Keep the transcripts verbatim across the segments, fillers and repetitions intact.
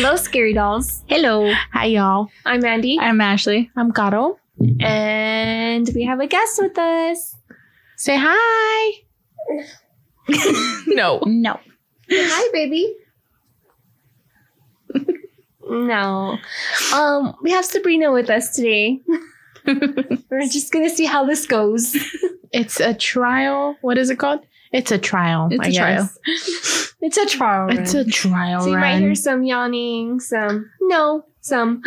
Hello, Scary Dolls. Hello. Hi, y'all. I'm Andy. I'm Ashley. I'm Caro. And we have a guest with us. Say hi. No. No. Hi, baby. No. Um, we have Sabrina with us today. We're just going to see how this goes. It's a trial. What is it called? It's a trial. It's I a guess. trial. It's a trial. Run. It's a trial. So you run. might hear some yawning, some no, some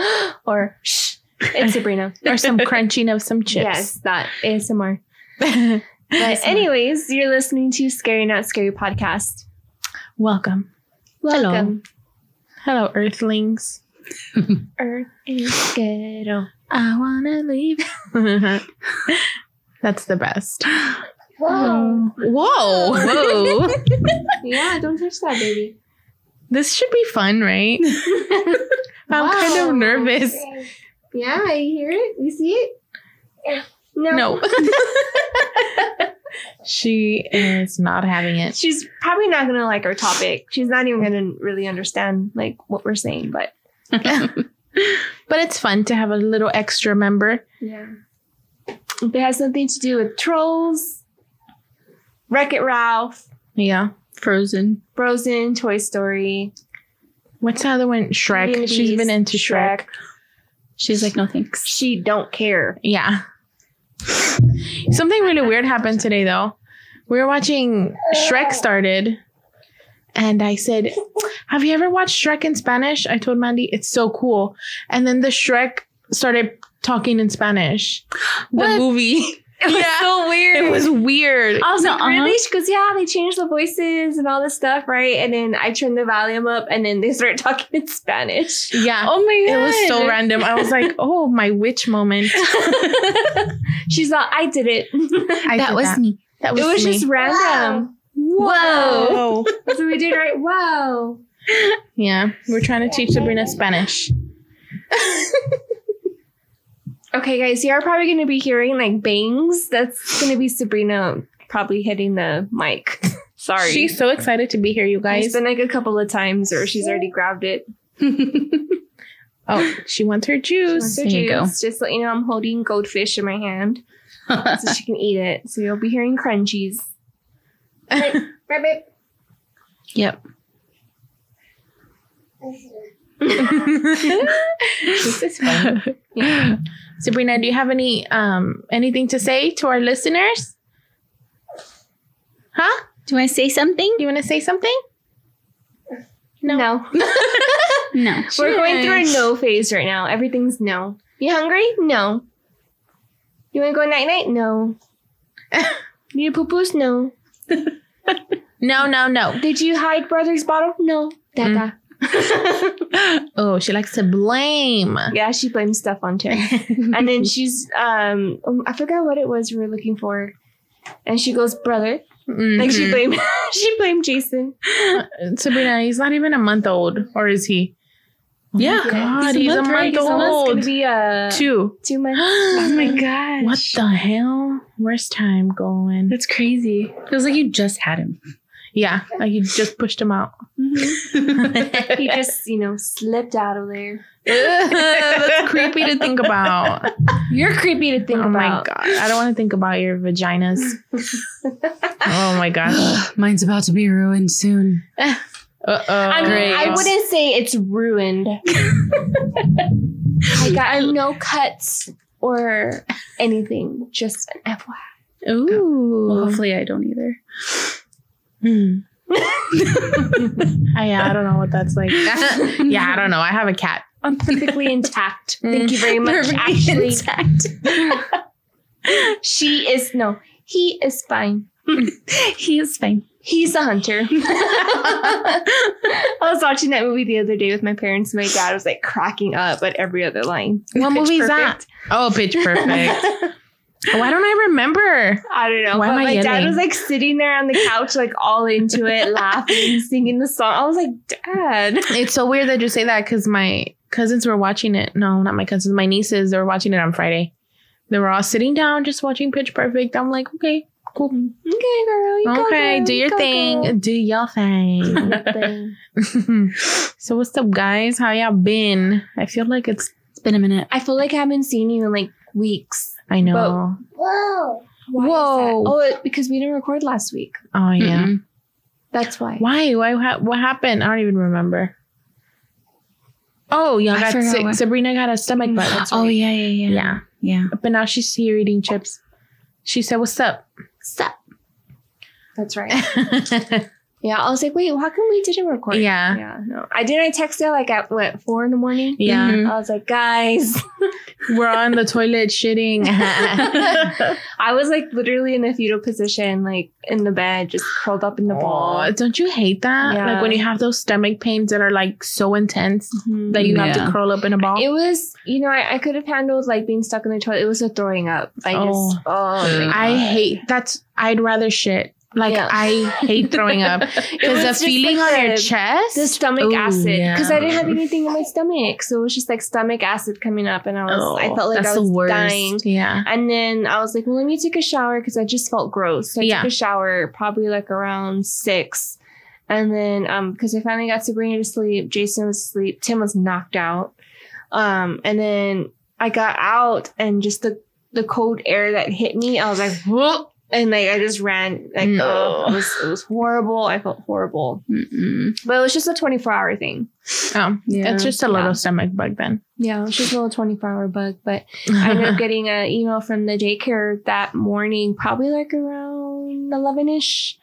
or shh. It's Sabrina. Or some crunching of some chips. Yes, that A S M R. But anyways, you're listening to Scary Not Scary Podcast. Welcome. Welcome. Hello, Hello Earthlings. Earth is ghetto. I wanna leave. That's the best. Whoa. Whoa. Whoa. Yeah, don't touch that, baby. This should be fun, right? I'm wow. kind of nervous. Yeah, I hear it. You see it? No. No. She is not having it. She's probably not going to like our topic. She's not even going to really understand like what we're saying, but. But it's fun to have a little extra member. Yeah. If it has something to do with trolls. Wreck-It Ralph. Yeah. Frozen. Frozen. Toy Story. What's the other one? Shrek. Beast, She's been into Shrek. Shrek. She's like, no thanks. She don't care. Yeah. Something really weird happened today, though. We were watching Shrek started. And I said, have you ever watched Shrek in Spanish? I told Mandy, it's so cool. And then the Shrek started talking in Spanish. What? The movie. It was yeah. so weird. It was weird. I was no, like, really? Because, uh-huh. yeah, they changed the voices and all this stuff, right? And then I turned the volume up and then they started talking in Spanish. Yeah. Oh, my God. It was so random. I was like, oh, my witch moment. She's like, I did it. I that did was that. me. That was me. It was me. Just random. Wow. Whoa. That's what we did, right? Wow. Yeah. We're trying to teach Sabrina Spanish. Okay, guys, you are probably going to be hearing, like, bangs. That's going to be Sabrina probably hitting the mic. Sorry. She's so excited to be here, you guys. It's been, like, a couple of times, or she's already grabbed it. Oh, she wants her juice. Wants her there juice. You go. Just let you know I'm holding goldfish in my hand so she can eat it. So you'll be hearing crunchies. Right, right, babe? Yep. This is fun. Yeah. Sabrina, do you have any um anything to say to our listeners? Huh? Do I say something? Do you want to say something? No. No. No. Sure. We're going through a no phase right now. Everything's no. You hungry? No. You want to go night night? No. Need a poo poos? No. No, no, no. Did you hide brother's bottle? No. Dada. Mm. Oh, she likes to blame. Yeah, she blames stuff on Terry. And then she's um I forgot what it was we were looking for. And she goes, brother. Mm-hmm. Like she blamed she blamed Jason. Sabrina, he's not even a month old, or is he? Oh yeah. God, he's, he's a month, right? month he's old. Gonna be, uh, two. Two months. Oh my gosh. What the hell? Where's time going? That's crazy. Feels like you just had him. Yeah, like you just pushed him out. Mm-hmm. He just, you know, slipped out of there. That's creepy to think about. You're creepy to think oh about. Oh my God. I don't want to think about your vaginas. Oh my gosh. Mine's about to be ruined soon. Uh oh. I, mean, I wouldn't say it's ruined. I got no cuts or anything. Just an F Y I. Ooh. Well, hopefully I don't either. Hmm. I, yeah, I don't know what that's like. Yeah, I don't know. I have a cat. I'm perfectly intact. Thank mm. you very much. Actually, intact. She is no. He is fine. He is fine. He's a hunter. I was watching that movie the other day with my parents. My dad was like cracking up at every other line. What movie is that? Oh, Pitch Perfect. Why don't I remember? I don't know. Why but am I my yelling? Dad was like sitting there on the couch, like all into it, laughing, singing the song. I was like, Dad. It's so weird that you say that because my cousins were watching it. No, not my cousins. My nieces, they were watching it on Friday. They were all sitting down, just watching Pitch Perfect. I'm like, okay, Cool. Okay, girl. You okay, go, do, your go, go. do your thing. Do your thing. So what's up, guys? How y'all been? I feel like it's, it's been a minute. I feel like I haven't seen you in like weeks. I know. But, whoa. Why whoa. Oh, it, because we didn't record last week. Oh, yeah. Mm-mm. That's why. Why? Why? Ha- what happened? I don't even remember. Oh, y'all I got sick. What? Sabrina got a stomach bug. That's right. Oh, yeah, yeah, yeah. Yeah. Yeah. But now she's here eating chips. She said, what's up? What's up? That's right. Yeah. I was like, wait, how come we didn't record? Yeah. Yeah. No. I didn't I text her like at what, four in the morning? Yeah. Mm-hmm. I was like, guys. We're on the toilet shitting. I was like literally in a fetal position, like in the bed, just curled up in the ball. Don't you hate that? Yeah. Like when you have those stomach pains that are like so intense mm-hmm. that you yeah. have to curl up in a ball. It was, you know, I, I could have handled like being stuck in the toilet. It was a throwing up. I oh. just, oh, I hate that's, I'd rather shit. Like, yeah. I hate throwing up. Because the feeling like on your chest. The stomach ooh, acid. Because yeah. I didn't have anything in my stomach. So it was just like stomach acid coming up. And I was, oh, I felt like I was dying. Yeah. And then I was like, well, let me take a shower because I just felt gross. So I yeah. took a shower probably like around six. And then, um, because I finally got Sabrina to sleep. Jason was asleep. Tim was knocked out. Um, and then I got out and just the, the cold air that hit me, I was like, whoop. And like I just ran like no. oh, it was it was horrible. I felt horrible. Mm-mm. But it was just a twenty-four hour thing. Oh, yeah. It's just a little yeah. stomach bug then. Yeah, it's just a little twenty-four hour bug. But I ended up getting an email from the daycare that morning, probably like around eleven ish.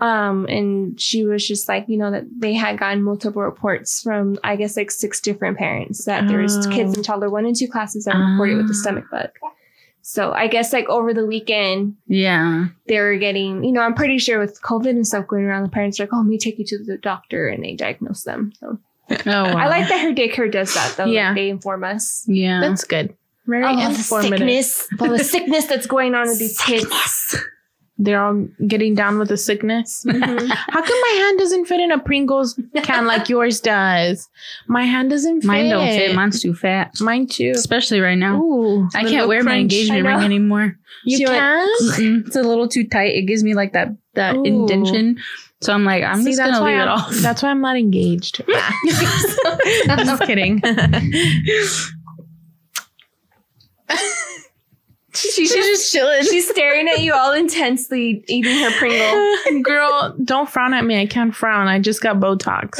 Um, and she was just like, you know, that they had gotten multiple reports from, I guess, like six different parents that oh. there was kids in toddler one and two classes that were reported oh. with the stomach bug. So I guess like over the weekend, yeah, they were getting, you know, I'm pretty sure with COVID and stuff going around, the parents are like, oh, let me take you to the doctor and they diagnose them. So oh, wow. I like that her daycare does that, though. Yeah. Like, they inform us. Yeah. That's good. Very oh, informative. The sickness, all the sickness that's going on with these kids. Sickness. They're all getting down with the sickness. Mm-hmm. How come my hand doesn't fit in a Pringles can like yours does? My hand doesn't fit. Mine don't fit. Mine's too fat. Mine too. Especially right now. Ooh, I can't wear cringe. my engagement ring anymore. You she can? Went, it's a little too tight. It gives me like that, that indention. So I'm like, I'm See, just going to leave I'm, it off. That's why I'm not engaged. I'm just kidding. She's just chilling. She's staring at you all intensely, eating her Pringle. Girl, don't frown at me. I can't frown. I just got Botox.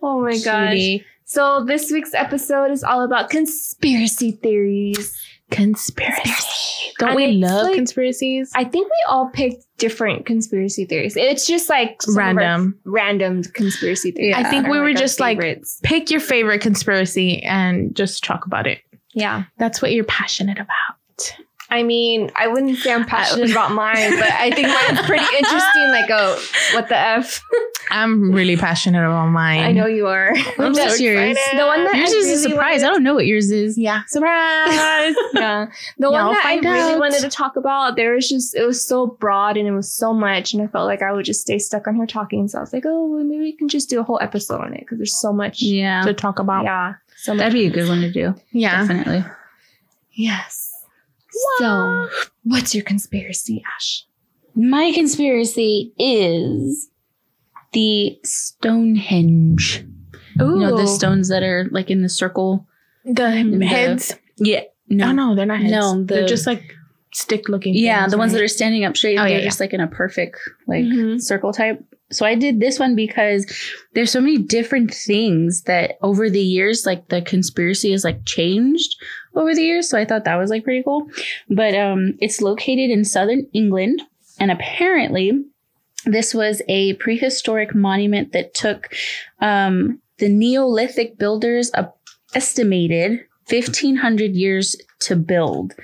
Oh my gosh. So this week's episode is all about conspiracy theories. Conspiracy. conspiracy. Don't and we love like, conspiracies? I think we all picked different conspiracy theories. It's just like random, random conspiracy theories. Yeah. I think we were like just favorites. Like, pick your favorite conspiracy and just talk about it. Yeah. That's what you're passionate about. I mean, I wouldn't say I'm passionate about mine, but I think mine's pretty interesting. Like, oh, what the F? I'm really passionate about mine. I know you are. I'm just yours. The one that yours I is really a surprise. Wanted... I don't know what yours is. Yeah. Surprise. Yeah. The yeah, one that I really out. wanted to talk about, there was just, it was so broad and it was so much. And I felt like I would just stay stuck on here talking. So I was like, oh, well, maybe we can just do a whole episode on it because there's so much yeah. to talk about. Yeah. So much. That'd be a good one to do. Yeah. Definitely. Yes. So, what's your conspiracy, Ash? My conspiracy is the Stonehenge. Ooh. You know, the stones that are like in the circle. The, the heads? Yeah. No, oh, no, they're not heads. No, the, they're just like stick looking. Yeah, things, the right? ones that are standing up straight. Oh, they're yeah, just yeah. like in a perfect like mm-hmm. circle type. So I did this one because there's so many different things that over the years, like the conspiracy has like changed over the years. So I thought that was like pretty cool. But um, it's located in southern England. And apparently this was a prehistoric monument that took um, the Neolithic builders uh, estimated fifteen hundred years to build.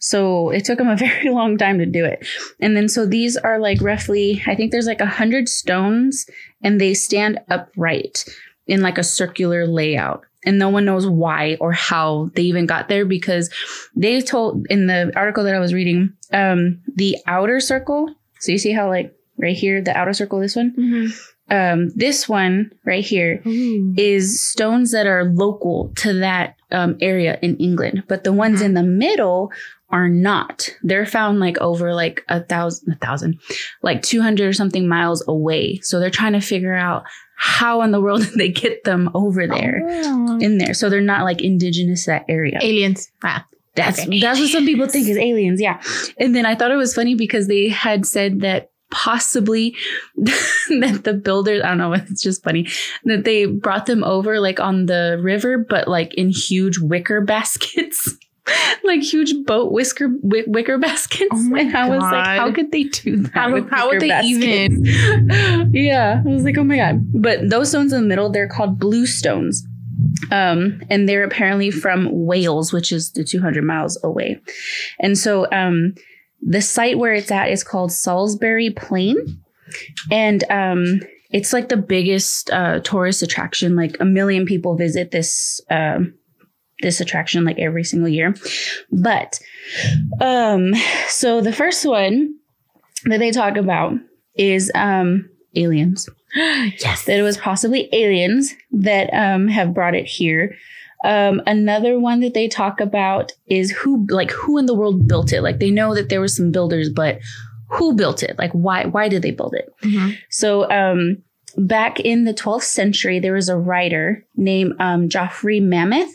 So it took them a very long time to do it. And then so these are like roughly, I think there's like one hundred stones and they stand upright in like a circular layout. And no one knows why or how they even got there because they told in the article that I was reading, um, the outer circle. So you see how like right here, the outer circle, this one, mm-hmm. um, this one right here Ooh. is stones that are local to that um, area in England. But the ones in the middle are not. They're found like over like a thousand, a thousand, like two hundred or something miles away. So they're trying to figure out how in the world did they get them over there, oh. in there. So they're not like indigenous to that area. Aliens. Ah. That's okay. That's what some people think is aliens. Yeah. And then I thought it was funny because they had said that possibly that the builders, I don't know, it's just funny that they brought them over like on the river, but like in huge wicker baskets. Like huge boat whisker wick, wicker baskets. Oh my and I was God. Like, how could they do that? How, with how would they baskets? Even? Yeah. I was like, oh my God. But those stones in the middle, they're called blue stones. Um, and they're apparently from Wales, which is the two hundred miles away. And so um, the site where it's at is called Salisbury Plain. And um, it's like the biggest uh, tourist attraction. Like a million people visit this uh, this attraction like every single year. But um so the first one that they talk about is um aliens. Yes, that it was possibly aliens that um have brought it here. Um another one that they talk about is who, like who in the world built it. Like they know that there were some builders, but who built it? Like why why did they build it? Mm-hmm. So um back in the twelfth century there was a writer named um Geoffrey Mammoth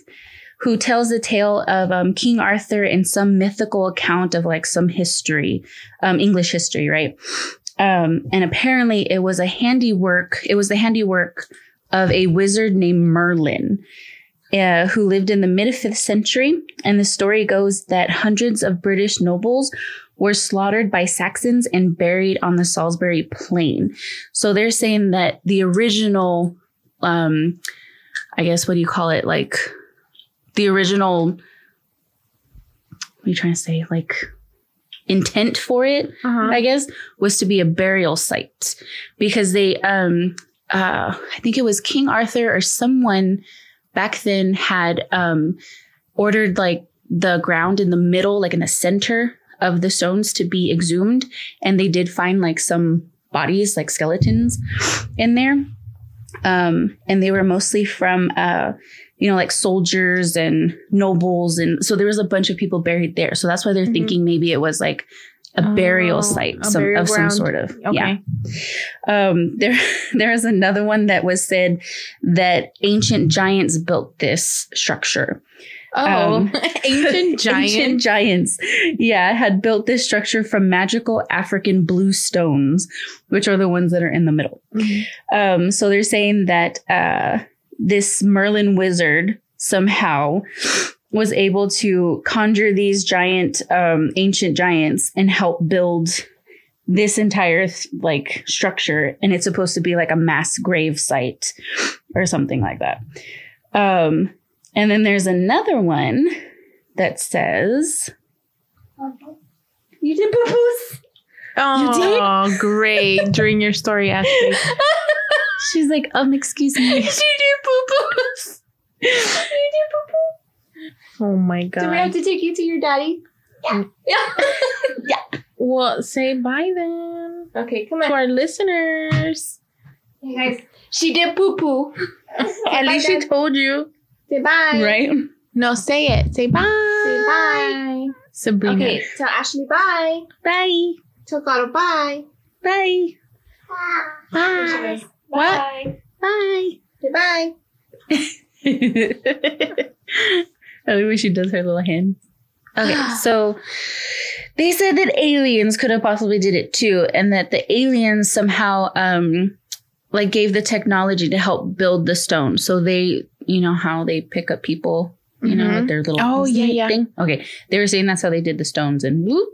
who tells the tale of um, King Arthur in some mythical account of like some history, um, English history, right? Um, and apparently it was a handiwork, it was the handiwork of a wizard named Merlin, uh, who lived in the mid fifth century. And the story goes that hundreds of British nobles were slaughtered by Saxons and buried on the Salisbury Plain. So they're saying that the original, um, I guess, what do you call it? Like... The original, what are you trying to say? Like intent for it, uh-huh. I guess, was to be a burial site because they, um, uh, I think it was King Arthur or someone back then had um, ordered like the ground in the middle, like in the center of the stones to be exhumed. And they did find like some bodies, like skeletons in there. Um, and they were mostly from, uh, you know, like soldiers and nobles. And so there was a bunch of people buried there. So that's why they're mm-hmm. thinking maybe it was like a oh, burial site some, burial of ground. Some sort of. Okay. Yeah. Um, there, there is another one that was said that ancient giants built this structure. Oh, um, ancient giants. Ancient giants. Yeah, had built this structure from magical African blue stones, which are the ones that are in the middle. Mm-hmm. Um, so they're saying that... Uh, this Merlin wizard somehow was able to conjure these giant, um, ancient giants and help build this entire th- like structure. And it's supposed to be like a mass grave site or something like that. Um, and then there's another one that says, you did boo-boos. Oh, you did? Great. During your story, Ashley. She's like, um, excuse me. Did you do poo-poos? Did you do poo-poo? Oh, my God. Do we have to take you to your daddy? Yeah. Yeah. Yeah. Well, say bye then. Okay, come on. To our listeners. Hey, guys. She did poo-poo. At least she told you. Say bye. Right? No, say it. Say bye. Say bye. Sabrina. Okay, tell Ashley bye. Bye. Tell Caro bye. Bye. Bye. Bye. What? Bye. Bye. Goodbye. I love when she does her little hand. Okay, so they said that aliens could have possibly did it too, and that the aliens somehow um, like gave the technology to help build the stone. So they, you know, how they pick up people, you mm-hmm. know, with their little oh yeah yeah thing. Okay, they were saying that's how they did the stones, and whoop.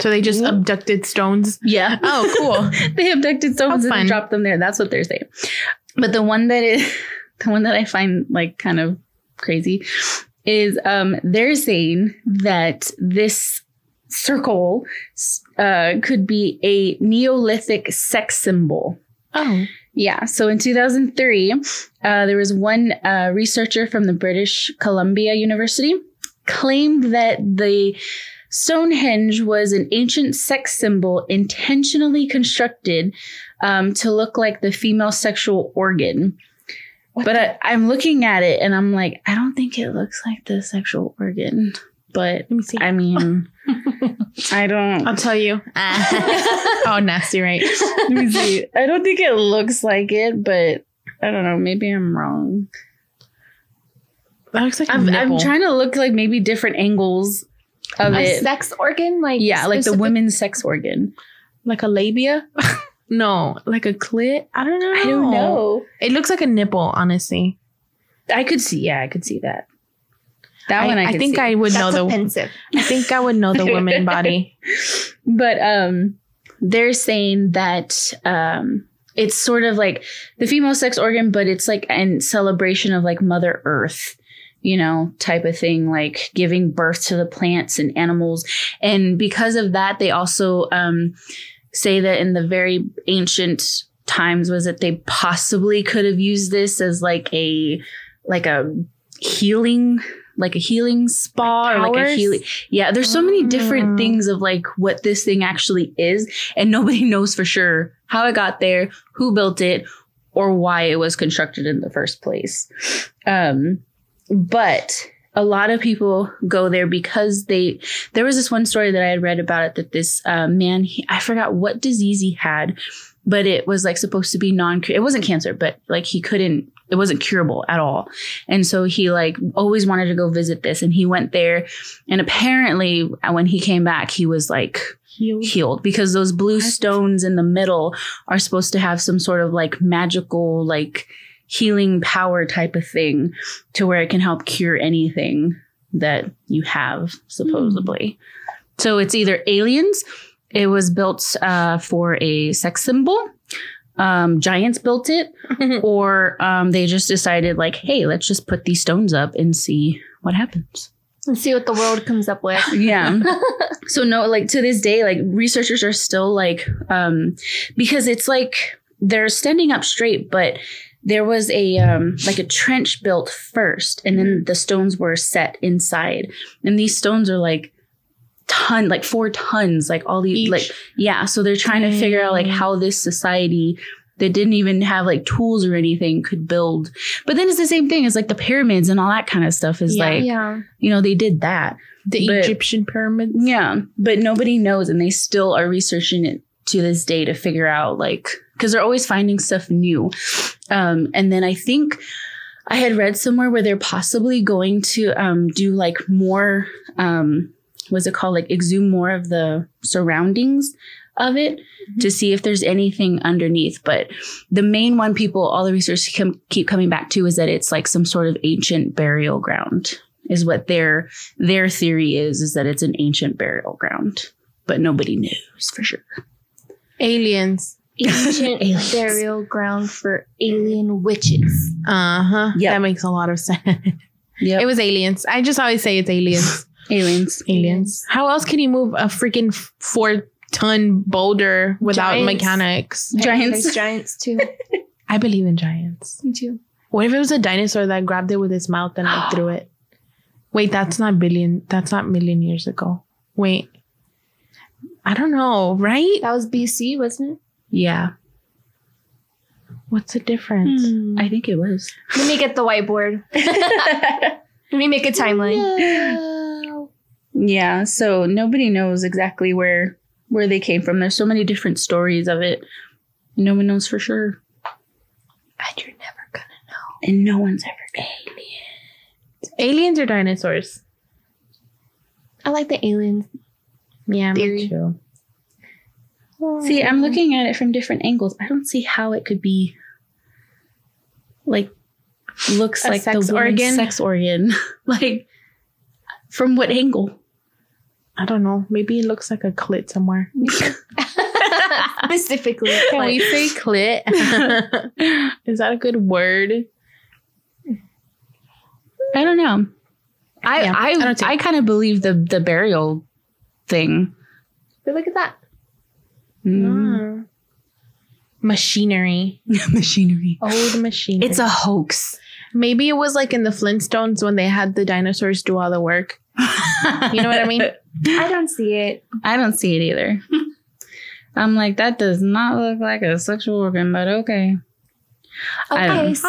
So they just abducted stones? Yeah. Oh, cool. They abducted stones and dropped them there. That's what they're saying. But the one that is the one that I find like kind of crazy is um, they're saying that this circle uh, could be a Neolithic sex symbol. Oh. Yeah. So in two thousand three, uh, there was one uh, researcher from the British Columbia University claimed that the Stonehenge was an ancient sex symbol intentionally constructed um, to look like the female sexual organ. What but the- I, I'm looking at it and I'm like, I don't think it looks like the sexual organ. But let me see. I mean, I don't. I'll tell you. Oh, nasty, right? Let me see. I don't think it looks like it, but I don't know. Maybe I'm wrong. That looks like a nipple. I'm trying to look like maybe different angles of a it. Sex organ, like yeah, specific? Like the women's sex organ, like a labia. No, like a clit. I don't know. I don't know. It looks like a nipple, honestly. I could see. Yeah, I could see that. That I, one I, I could think see. I would That's know the. Offensive. I think I would know the woman body. But um, they're saying that um, it's sort of like the female sex organ, but it's like a celebration of like Mother Earth, you know, type of thing, like giving birth to the plants and animals. And because of that, they also um, say that in the very ancient times was that they possibly could have used this as like a like a healing like a healing spa like or like a healing. Yeah, there's so many different mm. things of like what this thing actually is. And nobody knows for sure how it got there, who built it, or why it was constructed in the first place. Um, but a lot of people go there because they there was this one story that I had read about it that this uh, man, he, I forgot what disease he had, but it was like supposed to be non it wasn't cancer, but like he couldn't. It wasn't curable at all. And so he like always wanted to go visit this. And he went there. And apparently when he came back, he was like healed, healed because those blue what? stones in the middle are supposed to have some sort of like magical, like healing power type of thing to where it can help cure anything that you have, supposedly. Mm. So it's either aliens. It was built uh, for a sex symbol. Um, giants built it, or um, they just decided like, hey, let's just put these stones up and see what happens. And see what the world comes up with. Yeah. So no, like to this day, like researchers are still like, um, because it's like they're standing up straight, but there was a um, like a trench built first and then the stones were set inside. And these stones are like ton like four tons like all these Each. like yeah so they're trying mm. to figure out like how this society that didn't even have like tools or anything could build. But then it's the same thing. It's like the pyramids and all that kind of stuff is yeah, like yeah. you know, they did that, the but, Egyptian pyramids, yeah but nobody knows. And they still are researching it to this day to figure out like, because they're always finding stuff new. Um and then I think I had read somewhere where they're possibly going to um do like more um was it called like exhume more of the surroundings of it mm-hmm. to see if there's anything underneath. But the main one people, all the research com- keep coming back to is that it's like some sort of ancient burial ground is what their their theory is, is that it's an ancient burial ground. But nobody knows for sure. Aliens. Ancient aliens. Burial ground for alien witches. Uh-huh. Yep. That makes a lot of sense. Yep. It was aliens. I just always say it's aliens. Aliens. Aliens. How else can you move a freaking four-ton boulder without giants. mechanics? Giants. There's giants, too. I believe in giants. Me, too. What if it was a dinosaur that grabbed it with its mouth and like, threw it? Wait, that's not billion. That's not million years ago. Wait. I don't know, right? That was B C, wasn't it? Yeah. What's the difference? Mm. I think it was. Let me get the whiteboard. Let me make a timeline. Yeah. Yeah, so nobody knows exactly where where they came from. There's so many different stories of it. No one knows for sure. And you're never gonna know. And no one's ever gonna know. Aliens. Aliens or dinosaurs? I like the aliens. Yeah, theory. Me too. Aww. See, I'm looking at it from different angles. I don't see how it could be like looks a like sex the organ. Sex organ. Like from what angle? I don't know. Maybe it looks like a clit somewhere. Specifically. Can we say clit? Is that a good word? I don't know. I yeah, I I, I kind of believe the, the burial thing. But look at that. Mm. Mm. Machinery. Machinery. Old machinery. It's a hoax. Maybe it was like in the Flintstones when they had the dinosaurs do all the work. You know what I mean? I don't see it. I don't see it either. I'm like, that does not look like a sexual organ, but okay. Okay, sis.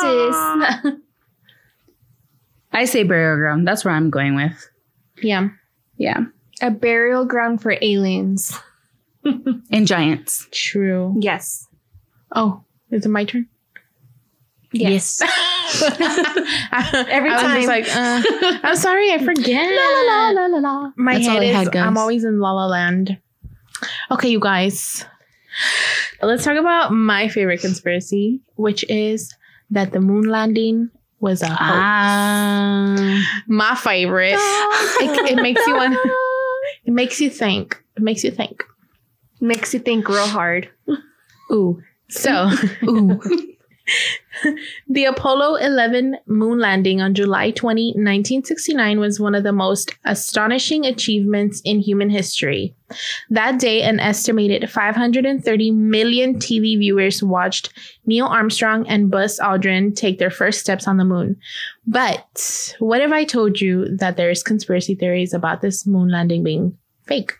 I say burial ground. That's where I'm going with. Yeah. Yeah. A burial ground for aliens. And giants. True. Yes. Oh, is it my turn? Yes. yes. Every time. I was like, uh, I'm sorry, I forget. La, la, la, la, la. My That's head all I had, is, guys. I'm always in La La Land. Okay, you guys. Let's talk about my favorite conspiracy, which is that the moon landing was a hoax. Um, my favorite. it, it makes you want. It makes you think. It makes you think. Makes you think real hard. Ooh. So. Ooh. The Apollo eleven moon landing on July twentieth, nineteen sixty-nine was one of the most astonishing achievements in human history. That day, an estimated five hundred thirty million T V viewers watched Neil Armstrong and Buzz Aldrin take their first steps on the moon. But what if I told you that there is conspiracy theories about this moon landing being fake?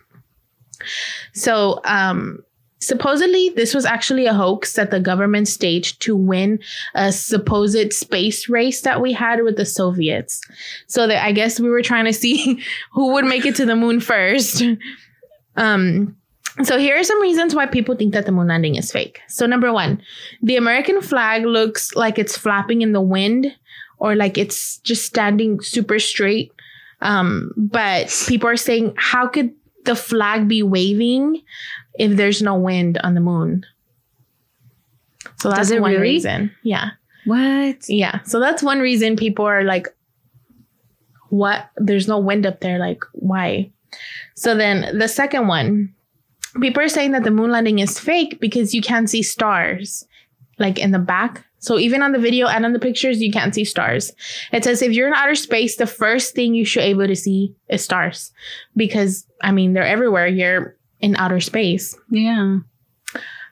So, um... supposedly, this was actually a hoax that the government staged to win a supposed space race that we had with the Soviets. So that I guess we were trying to see who would make it to the moon first. Um, so here are some reasons why people think that the moon landing is fake. So number one, the American flag looks like it's flapping in the wind or like it's just standing super straight. Um, but people are saying, how could the flag be waving if there's no wind on the moon? So that's one really? reason. Yeah. What? Yeah. So that's one reason people are like, what? There's no wind up there. Like, why? So then the second one, people are saying that the moon landing is fake because you can't see stars like in the back. So even on the video and on the pictures, you can't see stars. It says if you're in outer space, the first thing you should be able to see is stars because, I mean, they're everywhere. You're in outer space. Yeah.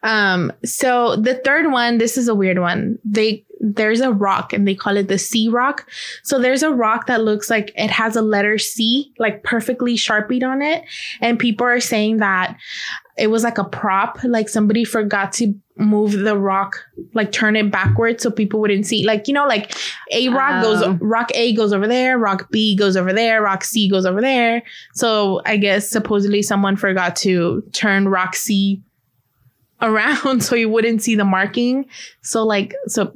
Um, so the third one, this is a weird one. They there's a rock and they call it the sea rock. So there's a rock that looks like it has a letter C, like perfectly sharpied on it. And people are saying that it was like a prop, like somebody forgot to move the rock, like turn it backwards so people wouldn't see. Like, you know, like a rock oh. goes, rock A goes over there, rock B goes over there, rock C goes over there. So I guess supposedly someone forgot to turn rock C around so you wouldn't see the marking. So like, so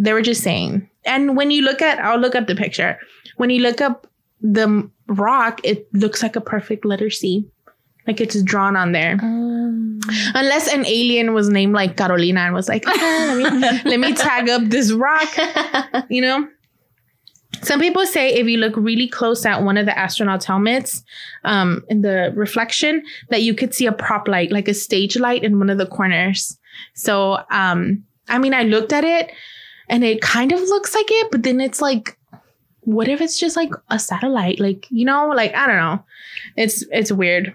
they were just saying. And when you look at, I'll look up the picture. When you look up the rock, it looks like a perfect letter C. Like it's drawn on there. Um, Unless an alien was named like Carolina and was like, oh, let, me, let me tag up this rock. You know? Some people say if you look really close at one of the astronauts' helmets um, in the reflection, that you could see a prop light, like a stage light in one of the corners. So, um, I mean, I looked at it and it kind of looks like it, but then it's like, what if it's just like a satellite? Like, you know, like, I don't know. It's it's weird.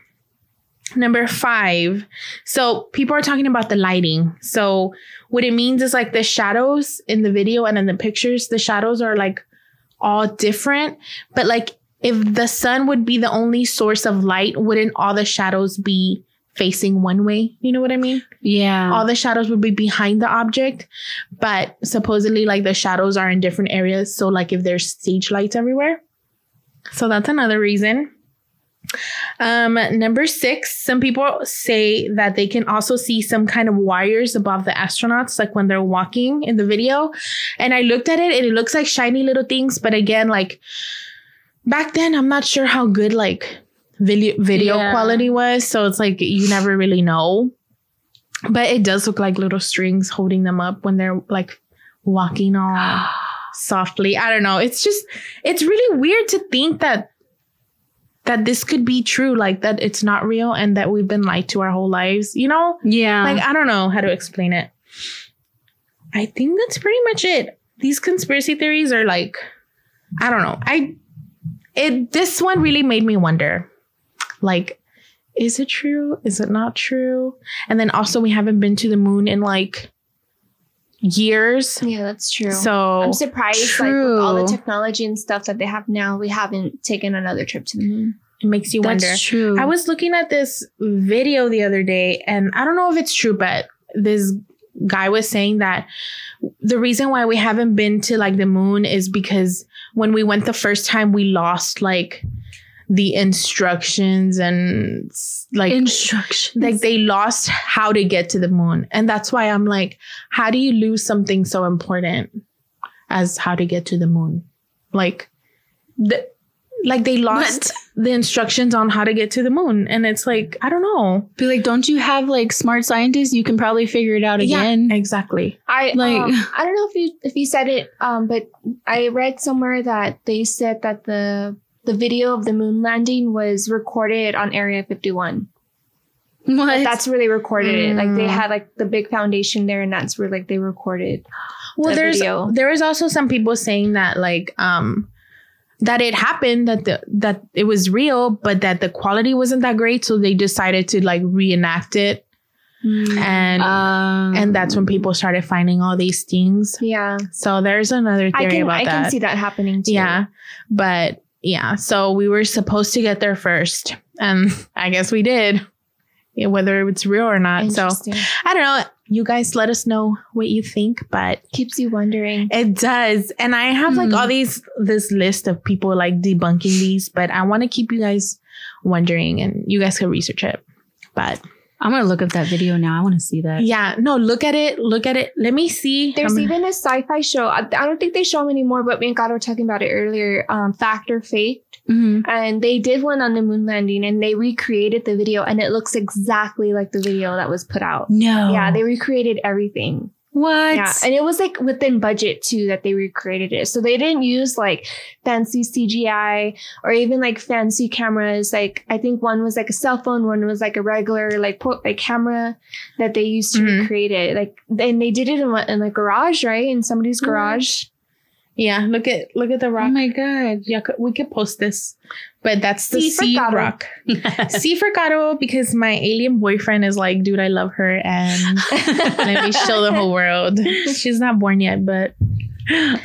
Number five. So people are talking about the lighting. So what it means is like the shadows in the video and in the pictures, the shadows are like all different. But like if the sun would be the only source of light, wouldn't all the shadows be facing one way? You know what I mean? Yeah. All the shadows would be behind the object. But supposedly like the shadows are in different areas. So like if there's stage lights everywhere. So that's another reason. Um, number six, some people say that they can also see some kind of wires above the astronauts, like when they're walking in the video. And I looked at it and it looks like shiny little things. But again, like back then, I'm not sure how good like video, video yeah. quality was. So it's like you never really know. But it does look like little strings holding them up when they're like walking all softly. I don't know. It's just it's really weird to think that. That this could be true, like that it's not real and that we've been lied to our whole lives, you know? Yeah. Like, I don't know how to explain it. I think that's pretty much it. These conspiracy theories are like, I don't know. I, it, this one really made me wonder, like, is it true? Is it not true? And then also we haven't been to the moon in like years. Yeah, that's true. So I'm surprised true. like with all the technology and stuff that they have now, we haven't taken another trip to the moon. It makes you that's wonder. True. I was looking at this video the other day and I don't know if it's true, but this guy was saying that the reason why we haven't been to like the moon is because when we went the first time, we lost like the instructions and like instructions, like they lost how to get to the moon. And that's why I'm like, how do you lose something so important as how to get to the moon? Like the, like they lost what? the instructions on how to get to the moon. And it's like, I don't know. Be like, don't you have like smart scientists? You can probably figure it out again. Yeah, exactly. I like, um, I don't know if you, if you said it, um, but I read somewhere that they said that the, the video of the moon landing was recorded on Area fifty-one. What? Like, that's where they recorded mm. it. Like they had like the big foundation there, and that's where like they recorded. Well, the there's video. There is also some people saying that like um that it happened, that the that it was real, but that the quality wasn't that great, so they decided to like reenact it, mm. and um, and that's when people started finding all these things. Yeah. So there's another theory I can, about I that. I can see that happening too. Yeah, but. Yeah, so we were supposed to get there first, and I guess we did, yeah, whether it's real or not. So I don't know. You guys let us know what you think, but keeps you wondering. It does. And I have like mm. all these this list of people like debunking these, but I want to keep you guys wondering, and you guys can research it. But I'm going to look up that video now. I want to see that. Yeah. No, look at it. Look at it. Let me see. There's I'm even a sci-fi show. I, I don't think they show them anymore, but me and God were talking about it earlier. Um, Fact or Faith. Mm-hmm. And they did one on the moon landing, and they recreated the video, and it looks exactly like the video that was put out. No. Yeah. They recreated everything. What? Yeah. And it was like within budget too that they recreated it. So they didn't use like fancy C G I or even like fancy cameras. Like I think one was like a cell phone, one was like a regular like po- like camera that they used to mm-hmm. recreate it. Like and they did it in in like garage, right? In somebody's mm-hmm. garage. Yeah, look at look at the rock. Oh my god. Yeah, we could post this. But that's the sea rock. Sea for Caro, because my alien boyfriend is like, dude, I love her, and let me show the whole world. She's not born yet, but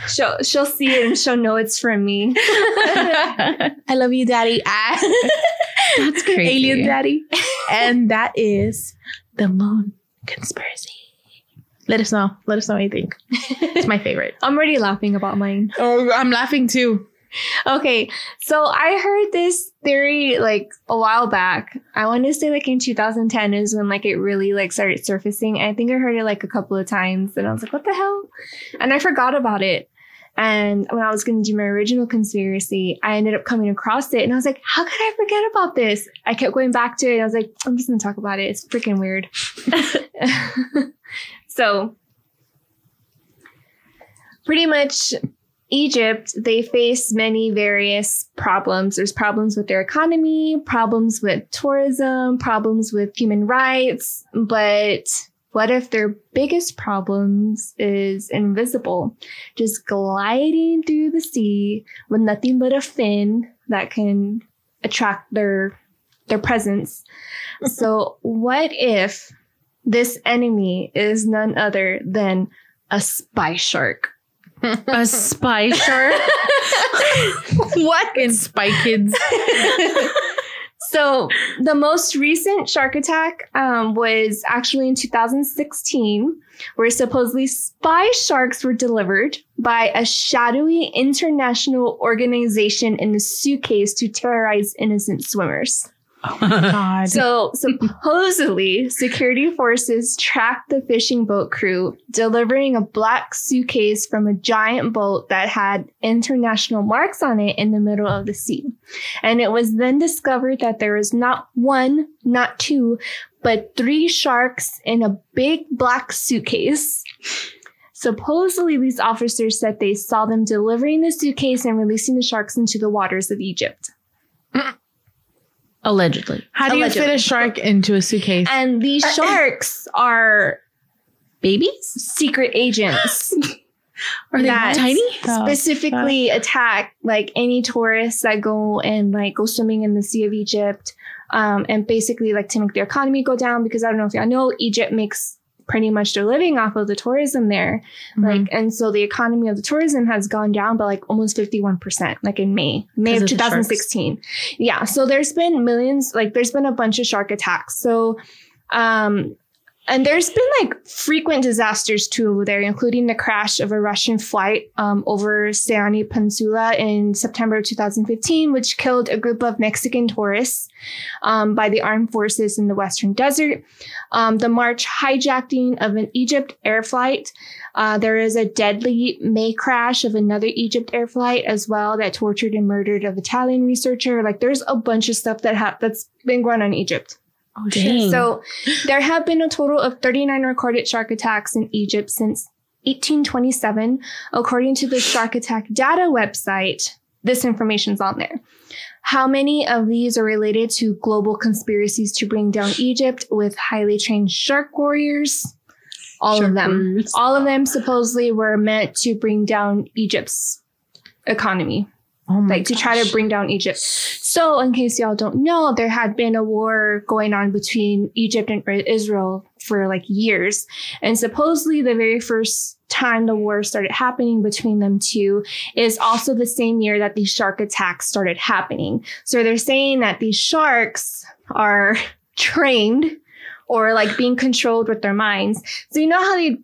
she'll she'll see it and she'll know it's from me. I love you, Daddy. That's crazy. Alien Daddy. And that is the moon conspiracy. Let us know. Let us know what you think. It's my favorite. I'm already laughing about mine. Oh, I'm laughing too. Okay. So I heard this theory like a while back. I want to say like in two thousand ten is when like it really like started surfacing. I think I heard it like a couple of times, and I was like, what the hell? And I forgot about it. And when I was going to do my original conspiracy, I ended up coming across it, and I was like, how could I forget about this? I kept going back to it, and I was like, I'm just going to talk about it. It's freaking weird. So pretty much Egypt, they face many various problems. There's problems with their economy, problems with tourism, problems with human rights. But what if their biggest problems is invisible? Just gliding through the sea with nothing but a fin that can attract their, their presence. So what if this enemy is none other than a spy shark? A spy shark? What in Spy Kids? So the most recent shark attack um, was actually in two thousand sixteen, where supposedly spy sharks were delivered by a shadowy international organization in a suitcase to terrorize innocent swimmers. Oh my God. So supposedly security forces tracked the fishing boat crew delivering a black suitcase from a giant boat that had international marks on it in the middle of the sea. And it was then discovered that there was not one, not two, but three sharks in a big black suitcase. Supposedly these officers said they saw them delivering the suitcase and releasing the sharks into the waters of Egypt. Allegedly. How do Allegedly. you fit a shark into a suitcase? And these sharks are babies? Secret agents. Are they tiny? Specifically oh, attack like any tourists that go and like go swimming in the Sea of Egypt. Um, and basically like to make their economy go down, because I don't know if y'all know, Egypt makes pretty much their living off of the tourism there. Mm-hmm. Like, and so the economy of the tourism has gone down by like almost fifty-one percent, like in May, May of two thousand sixteen. Yeah. So there's been millions, like there's been a bunch of shark attacks. So, um, And there's been like frequent disasters too over there, including the crash of a Russian flight um, over Sinai Peninsula in September of twenty fifteen, which killed a group of Mexican tourists um, by the armed forces in the Western Desert. Um, the March hijacking of an Egypt Air flight. Uh, there is a deadly May crash of another Egypt Air flight as well that tortured and murdered an Italian researcher. Like there's a bunch of stuff that ha- that's been going on in Egypt. Oh, shit. So there have been a total of thirty-nine recorded shark attacks in Egypt since eighteen twenty-seven, according to the Shark Attack Data website. This information's on there. How many of these are related to global conspiracies to bring down Egypt with highly trained shark warriors? All shark of them. Warriors. All of them supposedly were meant to bring down Egypt's economy. Oh like gosh. To try to bring down Egypt. So in case y'all don't know, there had been a war going on between Egypt and Israel for like years. And supposedly the very first time the war started happening between them two is also the same year that these shark attacks started happening. So they're saying that these sharks are trained or like being controlled with their minds. So you know how they,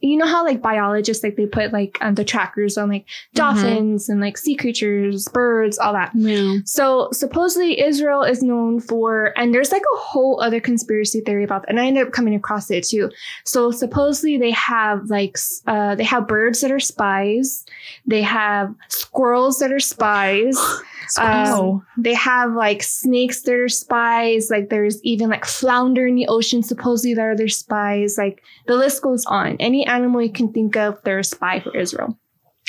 you know how like biologists, like they put like um, the trackers on like dolphins mm-hmm. and like sea creatures, birds, all that. Yeah. So supposedly Israel is known for, and there's like a whole other conspiracy theory about that. And I ended up coming across it too. So supposedly they have like, uh, they have birds that are spies. They have squirrels that are spies. Um, they have like snakes that are spies. Like there's even like flounder in the ocean. Supposedly there are their spies. Like the list goes on. Any animal you can think of, they're a spy for Israel.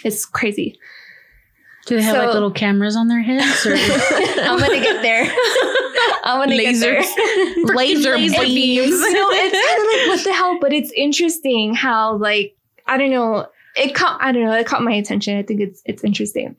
It's crazy. Do they have so, like little cameras on their heads? Or? I'm gonna get there. I'm gonna Lasers. get there. Laser, Laser beams. beams. No, it's kind of like what the hell. But it's interesting how like I don't know. It caught, I don't know, it caught my attention. I think it's it's interesting.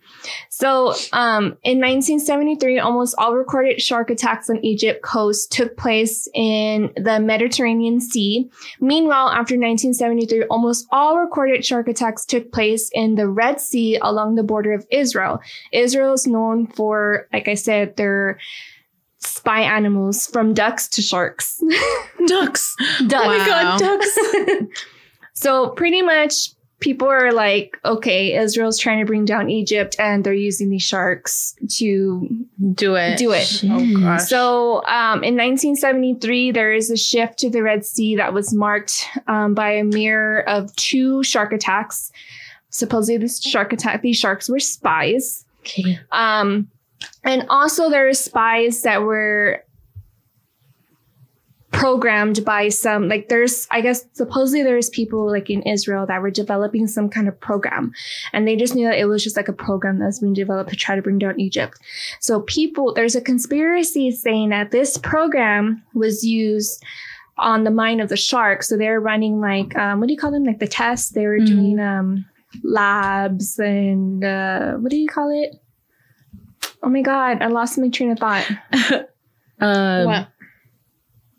So um, in nineteen seventy-three, almost all recorded shark attacks on Egypt coast took place in the Mediterranean Sea. Meanwhile, after nineteen seventy-three, almost all recorded shark attacks took place in the Red Sea along the border of Israel. Israel is known for, like I said, their spy animals, from ducks to sharks. Ducks. Ducks. Wow. Oh my God, ducks. So pretty much... people are like, okay, Israel's trying to bring down Egypt and they're using these sharks to do it. Do it. Oh, gosh. So um, in nineteen seventy-three, there is a shift to the Red Sea that was marked um, by a mirror of two shark attacks. Supposedly this shark attack, these sharks were spies. Okay. Um, and also there are spies that were... programmed by some, like there's, I guess, supposedly there's people like in Israel that were developing some kind of program. And they just knew that it was just like a program that's being developed to try to bring down Egypt. So people, there's a conspiracy saying that this program was used on the mind of the shark. So they're running like, um, what do you call them? Like the tests. They were mm-hmm. doing um, labs and uh, what do you call it? Oh my God, I lost my train of thought. um, what?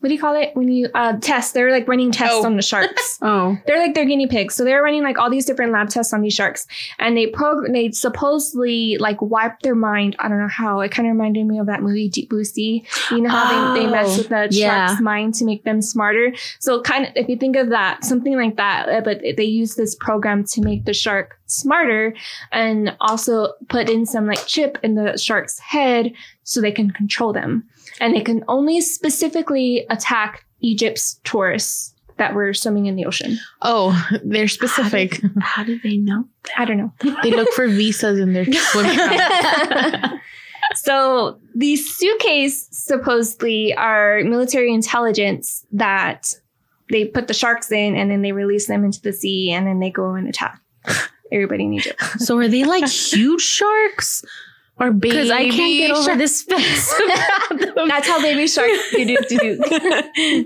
What do you call it when you uh, test? They're like running tests oh. on the sharks. oh, they're like they're guinea pigs. So they're running like all these different lab tests on these sharks, and they prog- they supposedly like wiped their mind. I don't know how. It kind of reminded me of that movie Deep Blue Sea. You know how oh, they, they mess with the yeah. shark's mind to make them smarter. So kind of if you think of that, something like that. But they use this program to make the shark smarter, and also put in some like chip in the shark's head so they can control them. And they can only specifically attack Egypt's tourists that were swimming in the ocean. Oh, they're specific. How did, how did they know that? I don't know. They look for visas in their swimming out. So these suitcases supposedly are military intelligence that they put the sharks in and then they release them into the sea and then they go and attack everybody in Egypt. So are they like huge sharks? Or baby Because I can't get over shark. This face. That's how baby shark do do do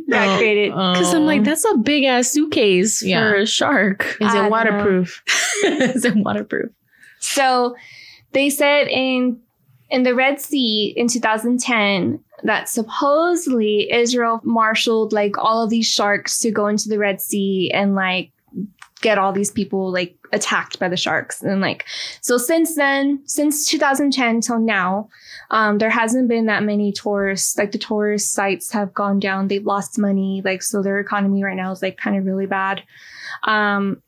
got created. Because I'm like, that's a big ass suitcase yeah. for a shark. Is I it waterproof? Is it waterproof? So they said in in the Red Sea in two thousand ten that supposedly Israel marshaled like all of these sharks to go into the Red Sea and like get all these people like attacked by the sharks. And like, so since then, since two thousand ten till now, um, there hasn't been that many tourists, like the tourist sites have gone down. They've lost money. Like, so their economy right now is like kind of really bad. Um,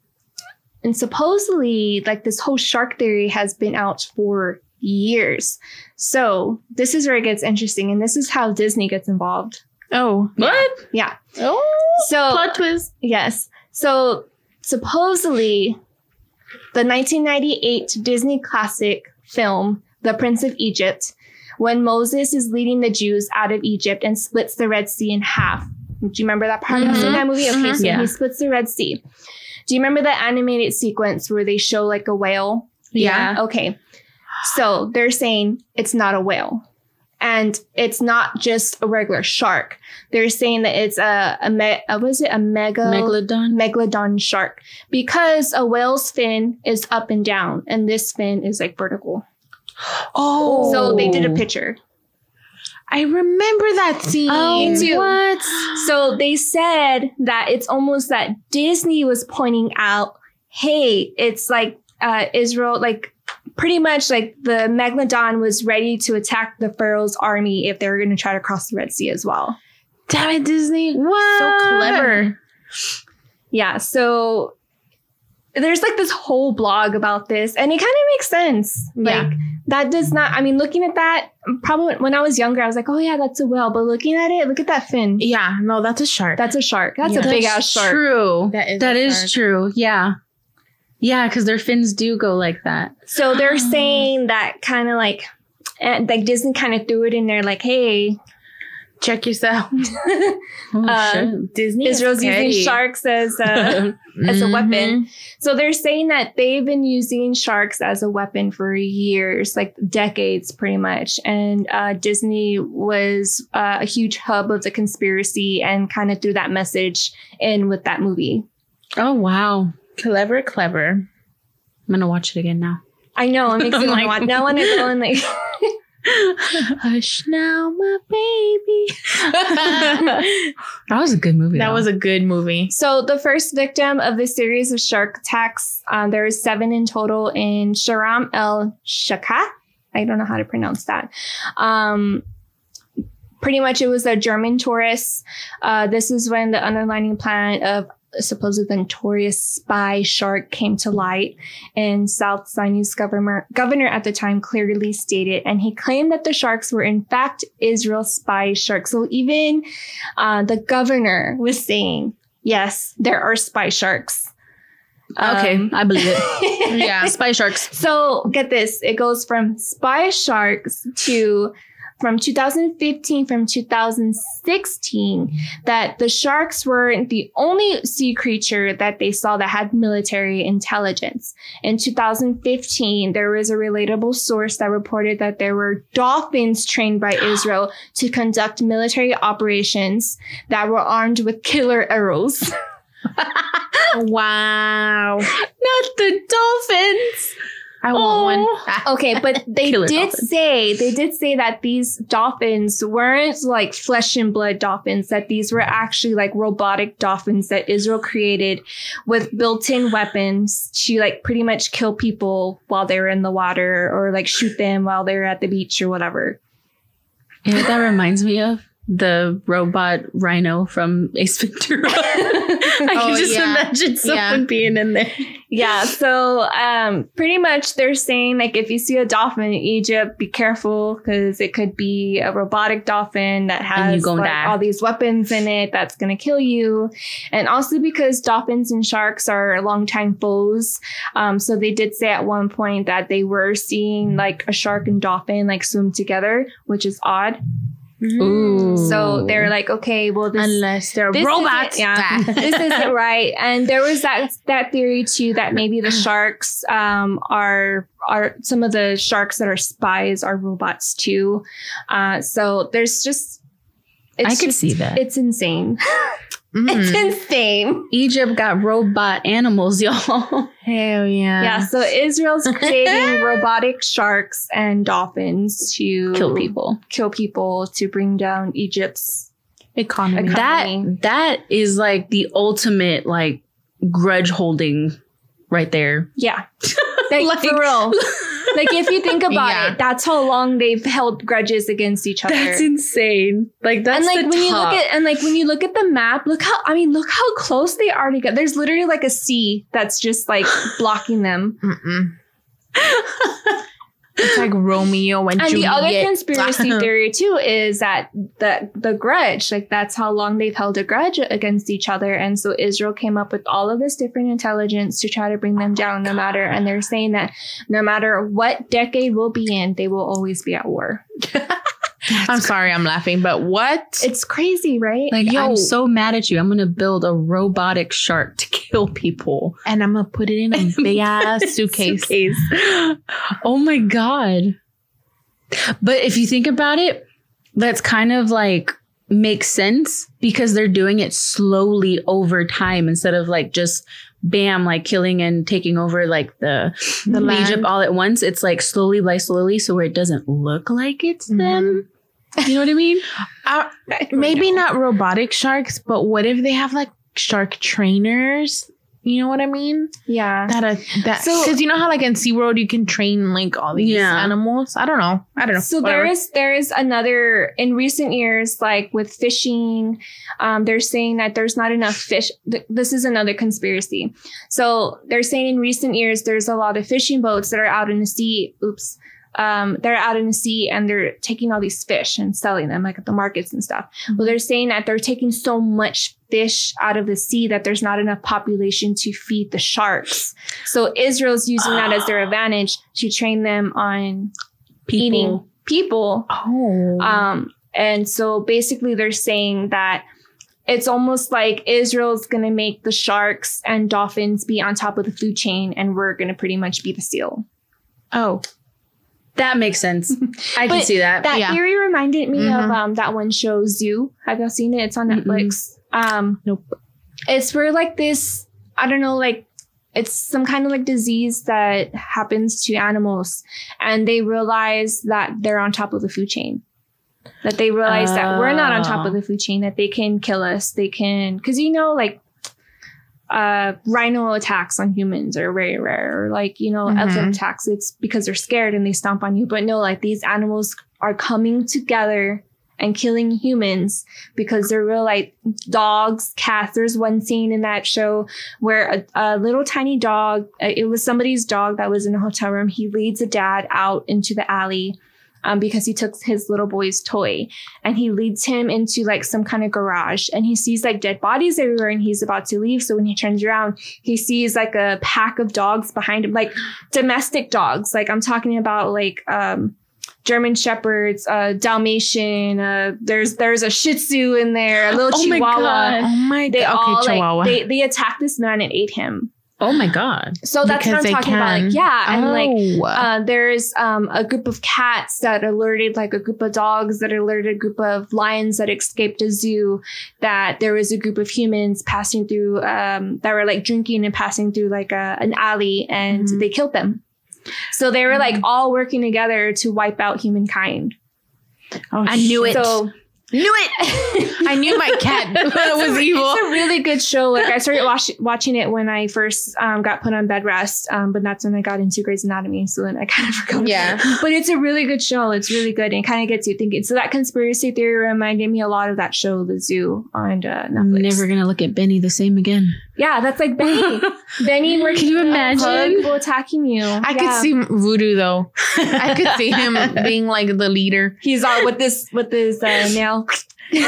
and supposedly like this whole shark theory has been out for years. So this is where it gets interesting. And this is how Disney gets involved. Oh, what? Yeah. yeah. Oh, so, plot twist. Yes. So supposedly the nineteen ninety-eight Disney classic film, The Prince of Egypt, when Moses is leading the Jews out of Egypt and splits the Red Sea in half. Do you remember that part? Mm-hmm. I've seen that movie. Okay, mm-hmm. so yeah. he splits the Red Sea. Do you remember the animated sequence where they show like a whale? Yeah. yeah. Okay. So they're saying it's not a whale. And it's not just a regular shark. They're saying that it's a, a me- was it a mega megalodon megalodon shark, because a whale's fin is up and down, and this fin is like vertical. Oh, so they did a picture. I remember that scene. Oh, too. What? So they said that it's almost that Disney was pointing out, hey, it's like uh, Israel, like. Pretty much like the Megalodon was ready to attack the Pharaoh's army if they were going to try to cross the Red Sea as well. Damn it, Disney. What? So clever. Yeah. So there's like this whole blog about this, and it kind of makes sense. Like yeah. that does not, I mean, looking at that, probably when I was younger, I was like, oh yeah, that's a whale. But looking at it, look at that fin. Yeah. No, that's a shark. That's a shark. That's yeah. a that's big ass shark. True. That is, that is true. Yeah. Yeah, because their fins do go like that. So they're saying that kind of like, and like Disney kind of threw it in there like, hey, check yourself. oh, um, Disney Israel's is using sharks as a, as a weapon. Mm-hmm. So they're saying that they've been using sharks as a weapon for years, like decades pretty much. And uh, Disney was uh, a huge hub of the conspiracy and kind of threw that message in with that movie. Oh, wow. Clever, clever. I'm gonna watch it again now. I know. It makes me want to watch. Now when it's going like, hush now, my baby. That was a good movie. That though. was a good movie. So the first victim of the series of shark attacks, um, there was seven in total in Sharm El Sheikh. I don't know how to pronounce that. Um, pretty much, it was a German tourist. Uh, this is when the underlying plan of supposedly notorious spy shark came to light, and South Sinai's governor governor at the time clearly stated, and he claimed that the sharks were in fact Israel's spy sharks. So even uh, the governor was saying, yes, there are spy sharks. Okay, um, I believe it. Yeah, spy sharks. So get this, it goes from spy sharks to From two thousand fifteen, from two thousand sixteen, that the sharks weren't the only sea creature that they saw that had military intelligence. In two thousand fifteen, there was a relatable source that reported that there were dolphins trained by Israel to conduct military operations that were armed with killer arrows. Wow. Not the dolphins. I want oh. one. Okay, but they did dolphins. say they did say that these dolphins weren't like flesh and blood dolphins, that these were actually like robotic dolphins that Israel created with built-in weapons to like pretty much kill people while they were in the water, or like shoot them while they were at the beach or whatever. You know what that reminds me of? The robot rhino from Ace Ventura. I can oh, just yeah. imagine someone yeah. being in there. Yeah. So um, pretty much they're saying, like, if you see a dolphin in Egypt, be careful, because it could be a robotic dolphin that has like, all these weapons in it that's going to kill you. And also because dolphins and sharks are longtime foes. Um, so they did say at one point that they were seeing like a shark and dolphin like swim together, which is odd. Ooh. So they're like, okay, well, this, unless they're this robots, yeah, this isn't right. And there was that that theory too that maybe the sharks um, are are some of the sharks that are spies are robots too. Uh, so there's just, it's I could just, see that it's insane. Mm. It's insane. Egypt got robot animals, y'all. Hell yeah. Yeah. So Israel's creating robotic sharks and dolphins to kill people, kill people to bring down Egypt's economy. economy. That that is like the ultimate like grudge holding right there. Yeah. Like, like for real. Like if you think about yeah. it, that's how long they've held grudges against each other. That's insane. Like that's and like the when top. you look at and like when you look at the map, look how I mean, look how close they are together. There's literally like a sea that's just like blocking them. Mm-mm. It's like Romeo and, and Juliet. And the other conspiracy theory too is that the the grudge, like that's how long they've held a grudge against each other. And so Israel came up with all of this different intelligence to try to bring them oh down no God. matter. And they're saying that no matter what decade we'll be in, they will always be at war. I'm sorry, I'm laughing, but what? It's crazy, right? Like, yo, I'm so mad at you. I'm going to build a robotic shark to kill people. And I'm going to put it in a big ass suitcase. suitcase. Oh my God. But if you think about it, that's kind of like makes sense because they're doing it slowly over time instead of like just bam, like killing and taking over like the, the Egypt all at once. It's like slowly by slowly. So where it doesn't look like it's mm-hmm. them. You know what I mean? Uh, I maybe know. Not robotic sharks, but what if they have like shark trainers? You know what I mean? Yeah. That a, that because so, you know how like in SeaWorld you can train like all these yeah. animals. I don't know. I don't know. So Whatever. there is there is another in recent years like with fishing, um, they're saying that there's not enough fish. Th- this is another conspiracy. So they're saying in recent years there's a lot of fishing boats that are out in the sea. Oops. Um, they're out in the sea and they're taking all these fish and selling them like at the markets and stuff. Mm-hmm. Well, they're saying that they're taking so much fish out of the sea that there's not enough population to feed the sharks. So Israel's using oh. that as their advantage to train them on people. eating people. Oh. Um, and so basically they're saying that it's almost like Israel's going to make the sharks and dolphins be on top of the food chain and we're going to pretty much be the seal. Oh, that makes sense. I can see that. That yeah. theory reminded me mm-hmm. of um, that one show, Zoo. Have y'all seen it? It's on Netflix. Um, nope. It's for like this, I don't know, like it's some kind of like disease that happens to animals. And they realize that they're on top of the food chain. That they realize oh. that we're not on top of the food chain, that they can kill us. They can, because you know, like, uh rhino attacks on humans are very rare, or like, you know, mm-hmm. elephant attacks, it's because they're scared and they stomp on you. But no, like these animals are coming together and killing humans because they're real, like dogs, cats. There's one scene in that show where a, a little tiny dog, it was somebody's dog that was in a hotel room, he leads a dad out into the alley Um, because he took his little boy's toy, and he leads him into like some kind of garage, and he sees like dead bodies everywhere, and he's about to leave. So when he turns around, he sees like a pack of dogs behind him, like domestic dogs. Like I'm talking about like um, German Shepherds, uh, Dalmatian. Uh, there's there's a Shih Tzu in there, a little oh Chihuahua. My God. Oh my God! They okay, all Chihuahua. Like, they they attacked this man and ate him. Oh my God. So that's because what I'm talking can. about. Like, yeah. And oh. like, uh, there's um, a group of cats that alerted, like a group of dogs that alerted a group of lions that escaped a zoo, that there was a group of humans passing through um, that were like drinking and passing through like a, an alley, and mm-hmm. they killed them. So they were mm-hmm. like all working together to wipe out humankind. Oh, I knew it. So, Knew it. I knew my cat was evil. It's a really good show. Like I started watch, watching it when I first um, got put on bed rest, um, but that's when I got into Grey's Anatomy. So then I kind of forgot. Yeah, it. But it's a really good show. It's really good, and it kind of gets you thinking. So that conspiracy theory reminded me a lot of that show, The Zoo, on uh, Netflix. I'm never gonna look at Benny the same again. Yeah, that's like Benny. Benny, where can you imagine people attacking you? I yeah. could see Voodoo though. I could see him being like the leader. He's all with this with his uh, nail. Yeah,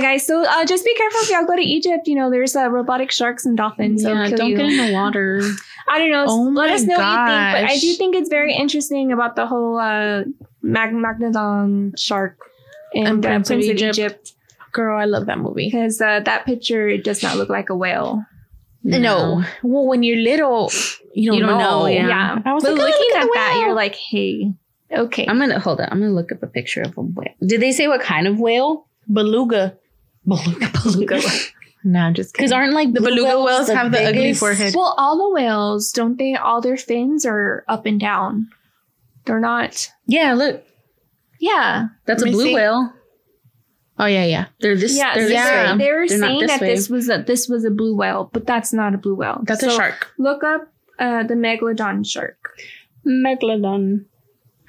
guys, so uh, just be careful if y'all go to Egypt. You know, there's uh, robotic sharks and dolphins. Yeah, don't you. get in the water. I don't know. Oh Let us know gosh. what you think. But I do think it's very interesting about the whole uh, Mag- Megalodon shark in and Prince, Prince of Egypt. Egypt. Girl, I love that movie. Because uh, that picture, it does not look like a whale. No. no. Well, when you're little, you don't, you don't know. know. Yeah. yeah. I was but like, looking look at, at that, you're like, hey. Okay. I'm going to hold on. I'm going to look up a picture of a whale. Did they say what kind of whale? Beluga. Beluga. Beluga. No, I'm just kidding. Because aren't like the beluga whales, whales the have biggest... the ugly forehead? Well, all the whales, don't they? All their fins are up and down. They're not. Yeah, look. Yeah. That's Let a blue see. whale. Oh yeah, yeah. They're this. Yeah, they're yeah. They were they're saying this that wave. this was a this was a blue whale, but that's not a blue whale. That's so a shark. Look up uh, the Megalodon shark. Megalodon.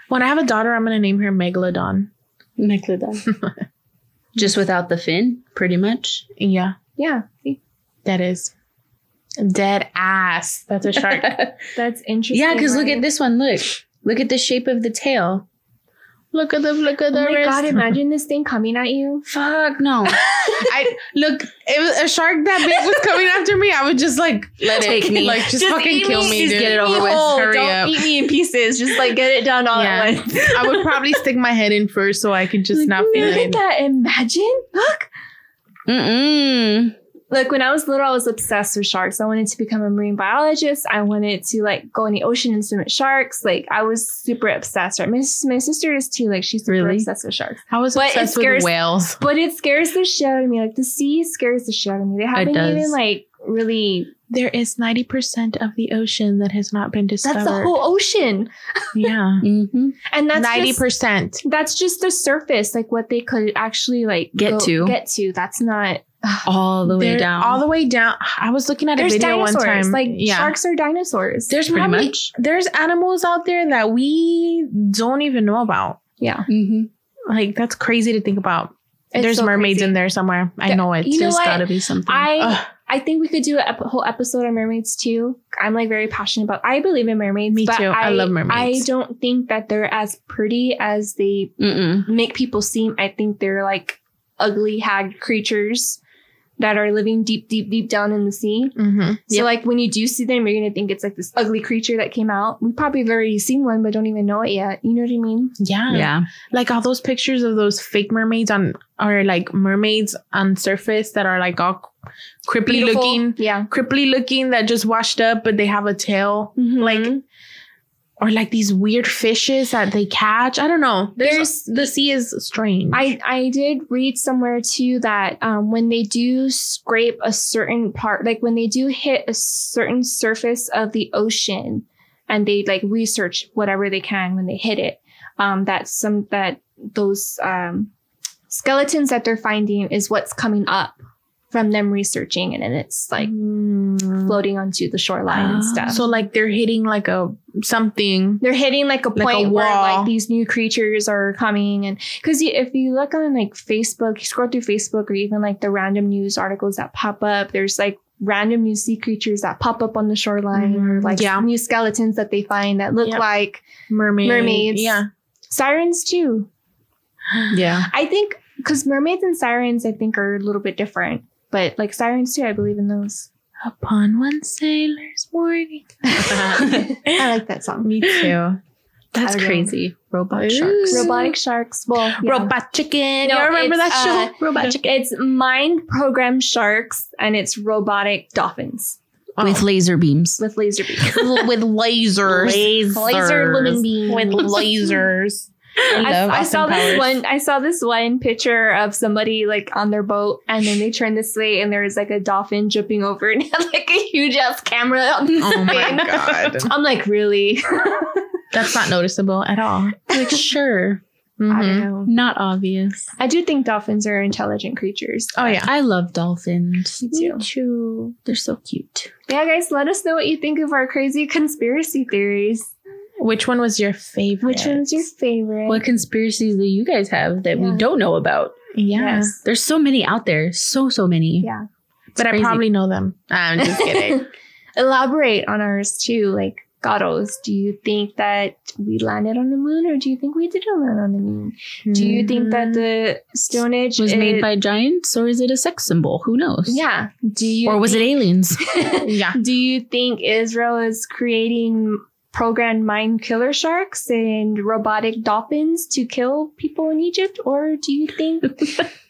When I have a daughter, I'm gonna name her Megalodon. Megalodon. Just without the fin, pretty much. Yeah. Yeah. That is. Dead ass. That's a shark. That's interesting. Yeah, because right? Look at this one. Look. Look at the shape of the tail. Look at the look at the wrist. Oh my wrist. God, imagine this thing coming at you. Fuck no. I look, it was a shark that big was coming after me. I would just like let take it me. Like just, just fucking kill me. me just dude. Get it over with. Hurry Don't up. Eat me in pieces. Just like get it done all yeah. at once. I would probably stick my head in first so I could just like, not feel it. Look at that. Imagine. Look. Mm-mm. Look, when I was little, I was obsessed with sharks. I wanted to become a marine biologist. I wanted to, like, go in the ocean and swim with sharks. Like, I was super obsessed. Right? My, my sister is, too. Like, she's super really? obsessed with sharks. I was but obsessed scares, with whales. But it scares the shit out of me. Like, the sea scares the shit out of me. They haven't even, like, really... There is ninety percent of the ocean that has not been discovered. That's the whole ocean. Yeah. Mm-hmm. And that's ninety percent. Just, that's just the surface. Like, what they could actually, like... Get go, to. Get to. That's not... All the way They're down. All the way down. I was looking at there's a video dinosaurs. one time. Like yeah. Sharks are dinosaurs. There's pretty probably, much. There's animals out there that we don't even know about. Yeah. Mm-hmm. Like that's crazy to think about. It's there's so mermaids crazy. in there somewhere. I yeah. know it. You there's know gotta be something. I Ugh. I think we could do a ep- whole episode on mermaids too. I'm like very passionate about. I believe in mermaids. Me but too. I, I love mermaids. I don't think that they're as pretty as they Mm-mm. make people seem. I think they're like ugly hag creatures that are living deep, deep, deep down in the sea. Mm-hmm. So, yep. like, when you do see them, you're going to think it's, like, this ugly creature that came out. We probably have already seen one, but don't even know it yet. You know what I mean? Yeah. Yeah. Like, all those pictures of those fake mermaids on, or, like, mermaids on surface that are, like, all cripply Beautiful. looking. Yeah. Cripply looking that just washed up, but they have a tail. Mm-hmm. Like... Or like these weird fishes that they catch. I don't know. There's, There's the sea is strange. I, I did read somewhere too that um, when they do scrape a certain part, like when they do hit a certain surface of the ocean and they like research whatever they can when they hit it, um, that some that those um, skeletons that they're finding is what's coming up from them researching, and then it's like mm. floating onto the shoreline oh. and stuff. So like they're hitting like a something. They're hitting like a point like a where like these new creatures are coming, and because if you look on like Facebook, you scroll through Facebook or even like the random news articles that pop up, there's like random new sea creatures that pop up on the shoreline mm. or like yeah. new skeletons that they find that look yep. like mermaids. Mermaids, yeah, sirens too. Yeah, I think because mermaids and sirens, I think, are a little bit different. But like sirens too, I believe in those. Upon one sailor's morning. I like that song. Me too. That's crazy. Robotic Ooh. sharks. Robotic sharks. Well, yeah. Robot chicken. No, you remember that show? Uh, Robot chicken. It's mind-programmed sharks and it's robotic dolphins. Oh. With laser beams. With laser beams. With lasers. Lasers. Laser living beams. With lasers. I, I saw powers. this one. I saw this one picture of somebody like on their boat, and then they turned this way, and there was like a dolphin jumping over, and had like a huge ass camera. On the oh my god! I'm like, really? That's not noticeable at all. Like, sure, mm-hmm. I don't know. Not obvious. I do think dolphins are intelligent creatures. Oh yeah, I love dolphins. Me too. Me too. They're so cute. Yeah, guys, let us know what you think of our crazy conspiracy theories. Which one was your favorite? Which one's your favorite? What conspiracies do you guys have that yeah. we don't know about? Yeah. Yes. There's so many out there. So, so many. Yeah. It's but crazy. I probably know them. I'm just kidding. Elaborate on ours too. Like, Gatos, do you think that we landed on the moon or do you think we didn't land on the moon? Mm-hmm. Do you think that the Stonehenge was it, made by giants or is it a sex symbol? Who knows? Yeah. Do you Or was think, it aliens? yeah. Do you think Israel is creating... programmed mind killer sharks and robotic dolphins to kill people in Egypt? Or do you think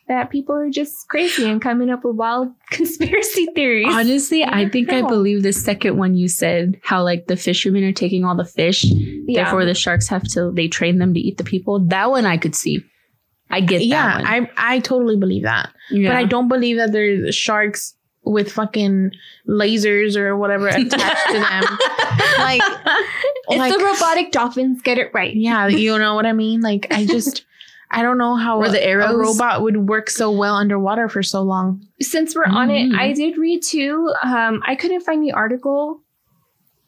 that people are just crazy and coming up with wild conspiracy theories? Honestly, I think know. I believe the second one you said, how like the fishermen are taking all the fish, yeah. therefore the sharks have to, they train them to eat the people. That one I could see. I get yeah, that one. I, I totally believe that. Yeah. But I don't believe that there's sharks with fucking lasers or whatever attached to them. Like, it's like, the robotic dolphins, get it right. Yeah, you know what I mean? Like, I just, I don't know how well, the aero robot would work so well underwater for so long. Since we're mm. on it, I did read too. Um, I couldn't find the article,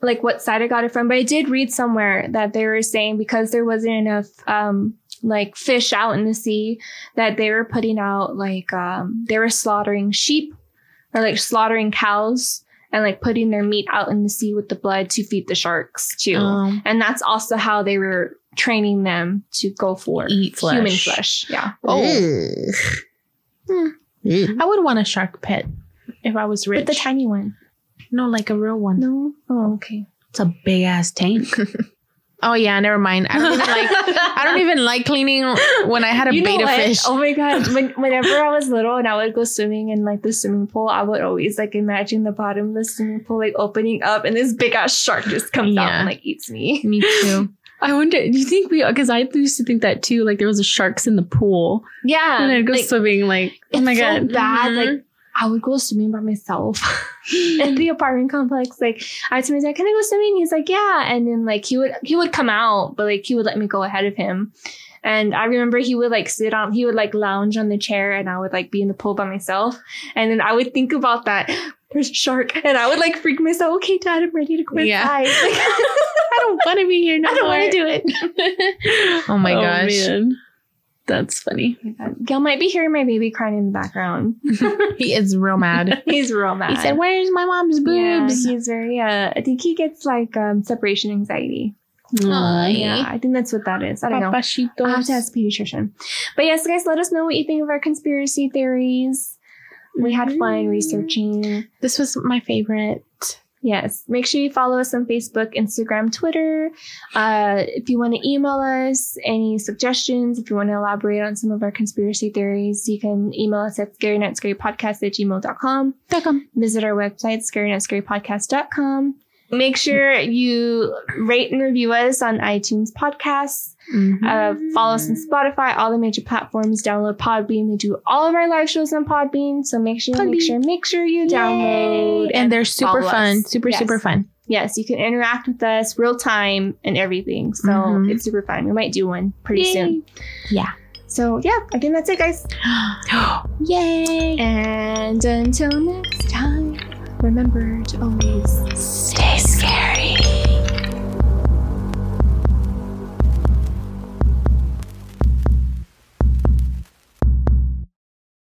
like what side I got it from, but I did read somewhere that they were saying because there wasn't enough um, like fish out in the sea that they were putting out like um, they were slaughtering sheep or like slaughtering cows. And like putting their meat out in the sea with the blood to feed the sharks too. Um, and that's also how they were training them to go for eat flesh. Human flesh. Yeah. Oh. Mm. Mm. I would want a shark pet if I was rich. But the tiny one. No, like a real one. No. Oh, okay. It's a big ass tank. Oh yeah, never mind. I don't even like I don't even like cleaning when I had a you know betta what? fish. Oh my god. When, whenever I was little and I would go swimming in like the swimming pool, I would always like imagine the bottom of the swimming pool like opening up and this big ass shark just comes yeah. out and like eats me. Me too. I wonder, do you think we, because I used to think that too, like there was a sharks in the pool. Yeah. And I'd go like, swimming like, oh my god. It's so bad. Mm-hmm. Like I would go swimming by myself in the apartment complex. Like I would tell my dad, can I go swimming? He's like, yeah. And then like he would he would come out, but like he would let me go ahead of him. And I remember he would like sit on, he would like lounge on the chair and I would like be in the pool by myself. And then I would think about that. There's a shark. And I would like freak myself. Okay, dad, I'm ready to go inside. Yeah. Like, I don't want to be here no I don't want to do it. Oh my oh, gosh. Man. That's funny. Y'all might be hearing my baby crying in the background. He is real mad. He's real mad. He said, where's my mom's boobs? Yeah, he's very, uh, I think he gets like um, separation anxiety. Uh, yeah, I think that's what that is. I don't Papacitos. know. I have to ask a pediatrician. But yes, guys, let us know what you think of our conspiracy theories. We had mm-hmm. fun researching. This was my favorite. Yes. Make sure you follow us on Facebook, Instagram, Twitter. Uh, if you want to email us any suggestions, if you want to elaborate on some of our conspiracy theories, you can email us at scary not scary podcast at gmail dot com. .com. Visit our website, scary not scary podcast dot com. Make sure you rate and review us on iTunes podcasts. Mm-hmm. Uh, follow us on Spotify, all the major platforms. Download Podbean. We do all of our live shows on Podbean, so make sure, Podbean. make sure, make sure you download. And, and they're super fun, us. super yes. super fun. Yes, you can interact with us real time and everything. So mm-hmm. it's super fun. We might do one pretty Yay. soon. Yeah. So yeah, I think that's it, guys. Yay! And until next time, remember to always stay scared.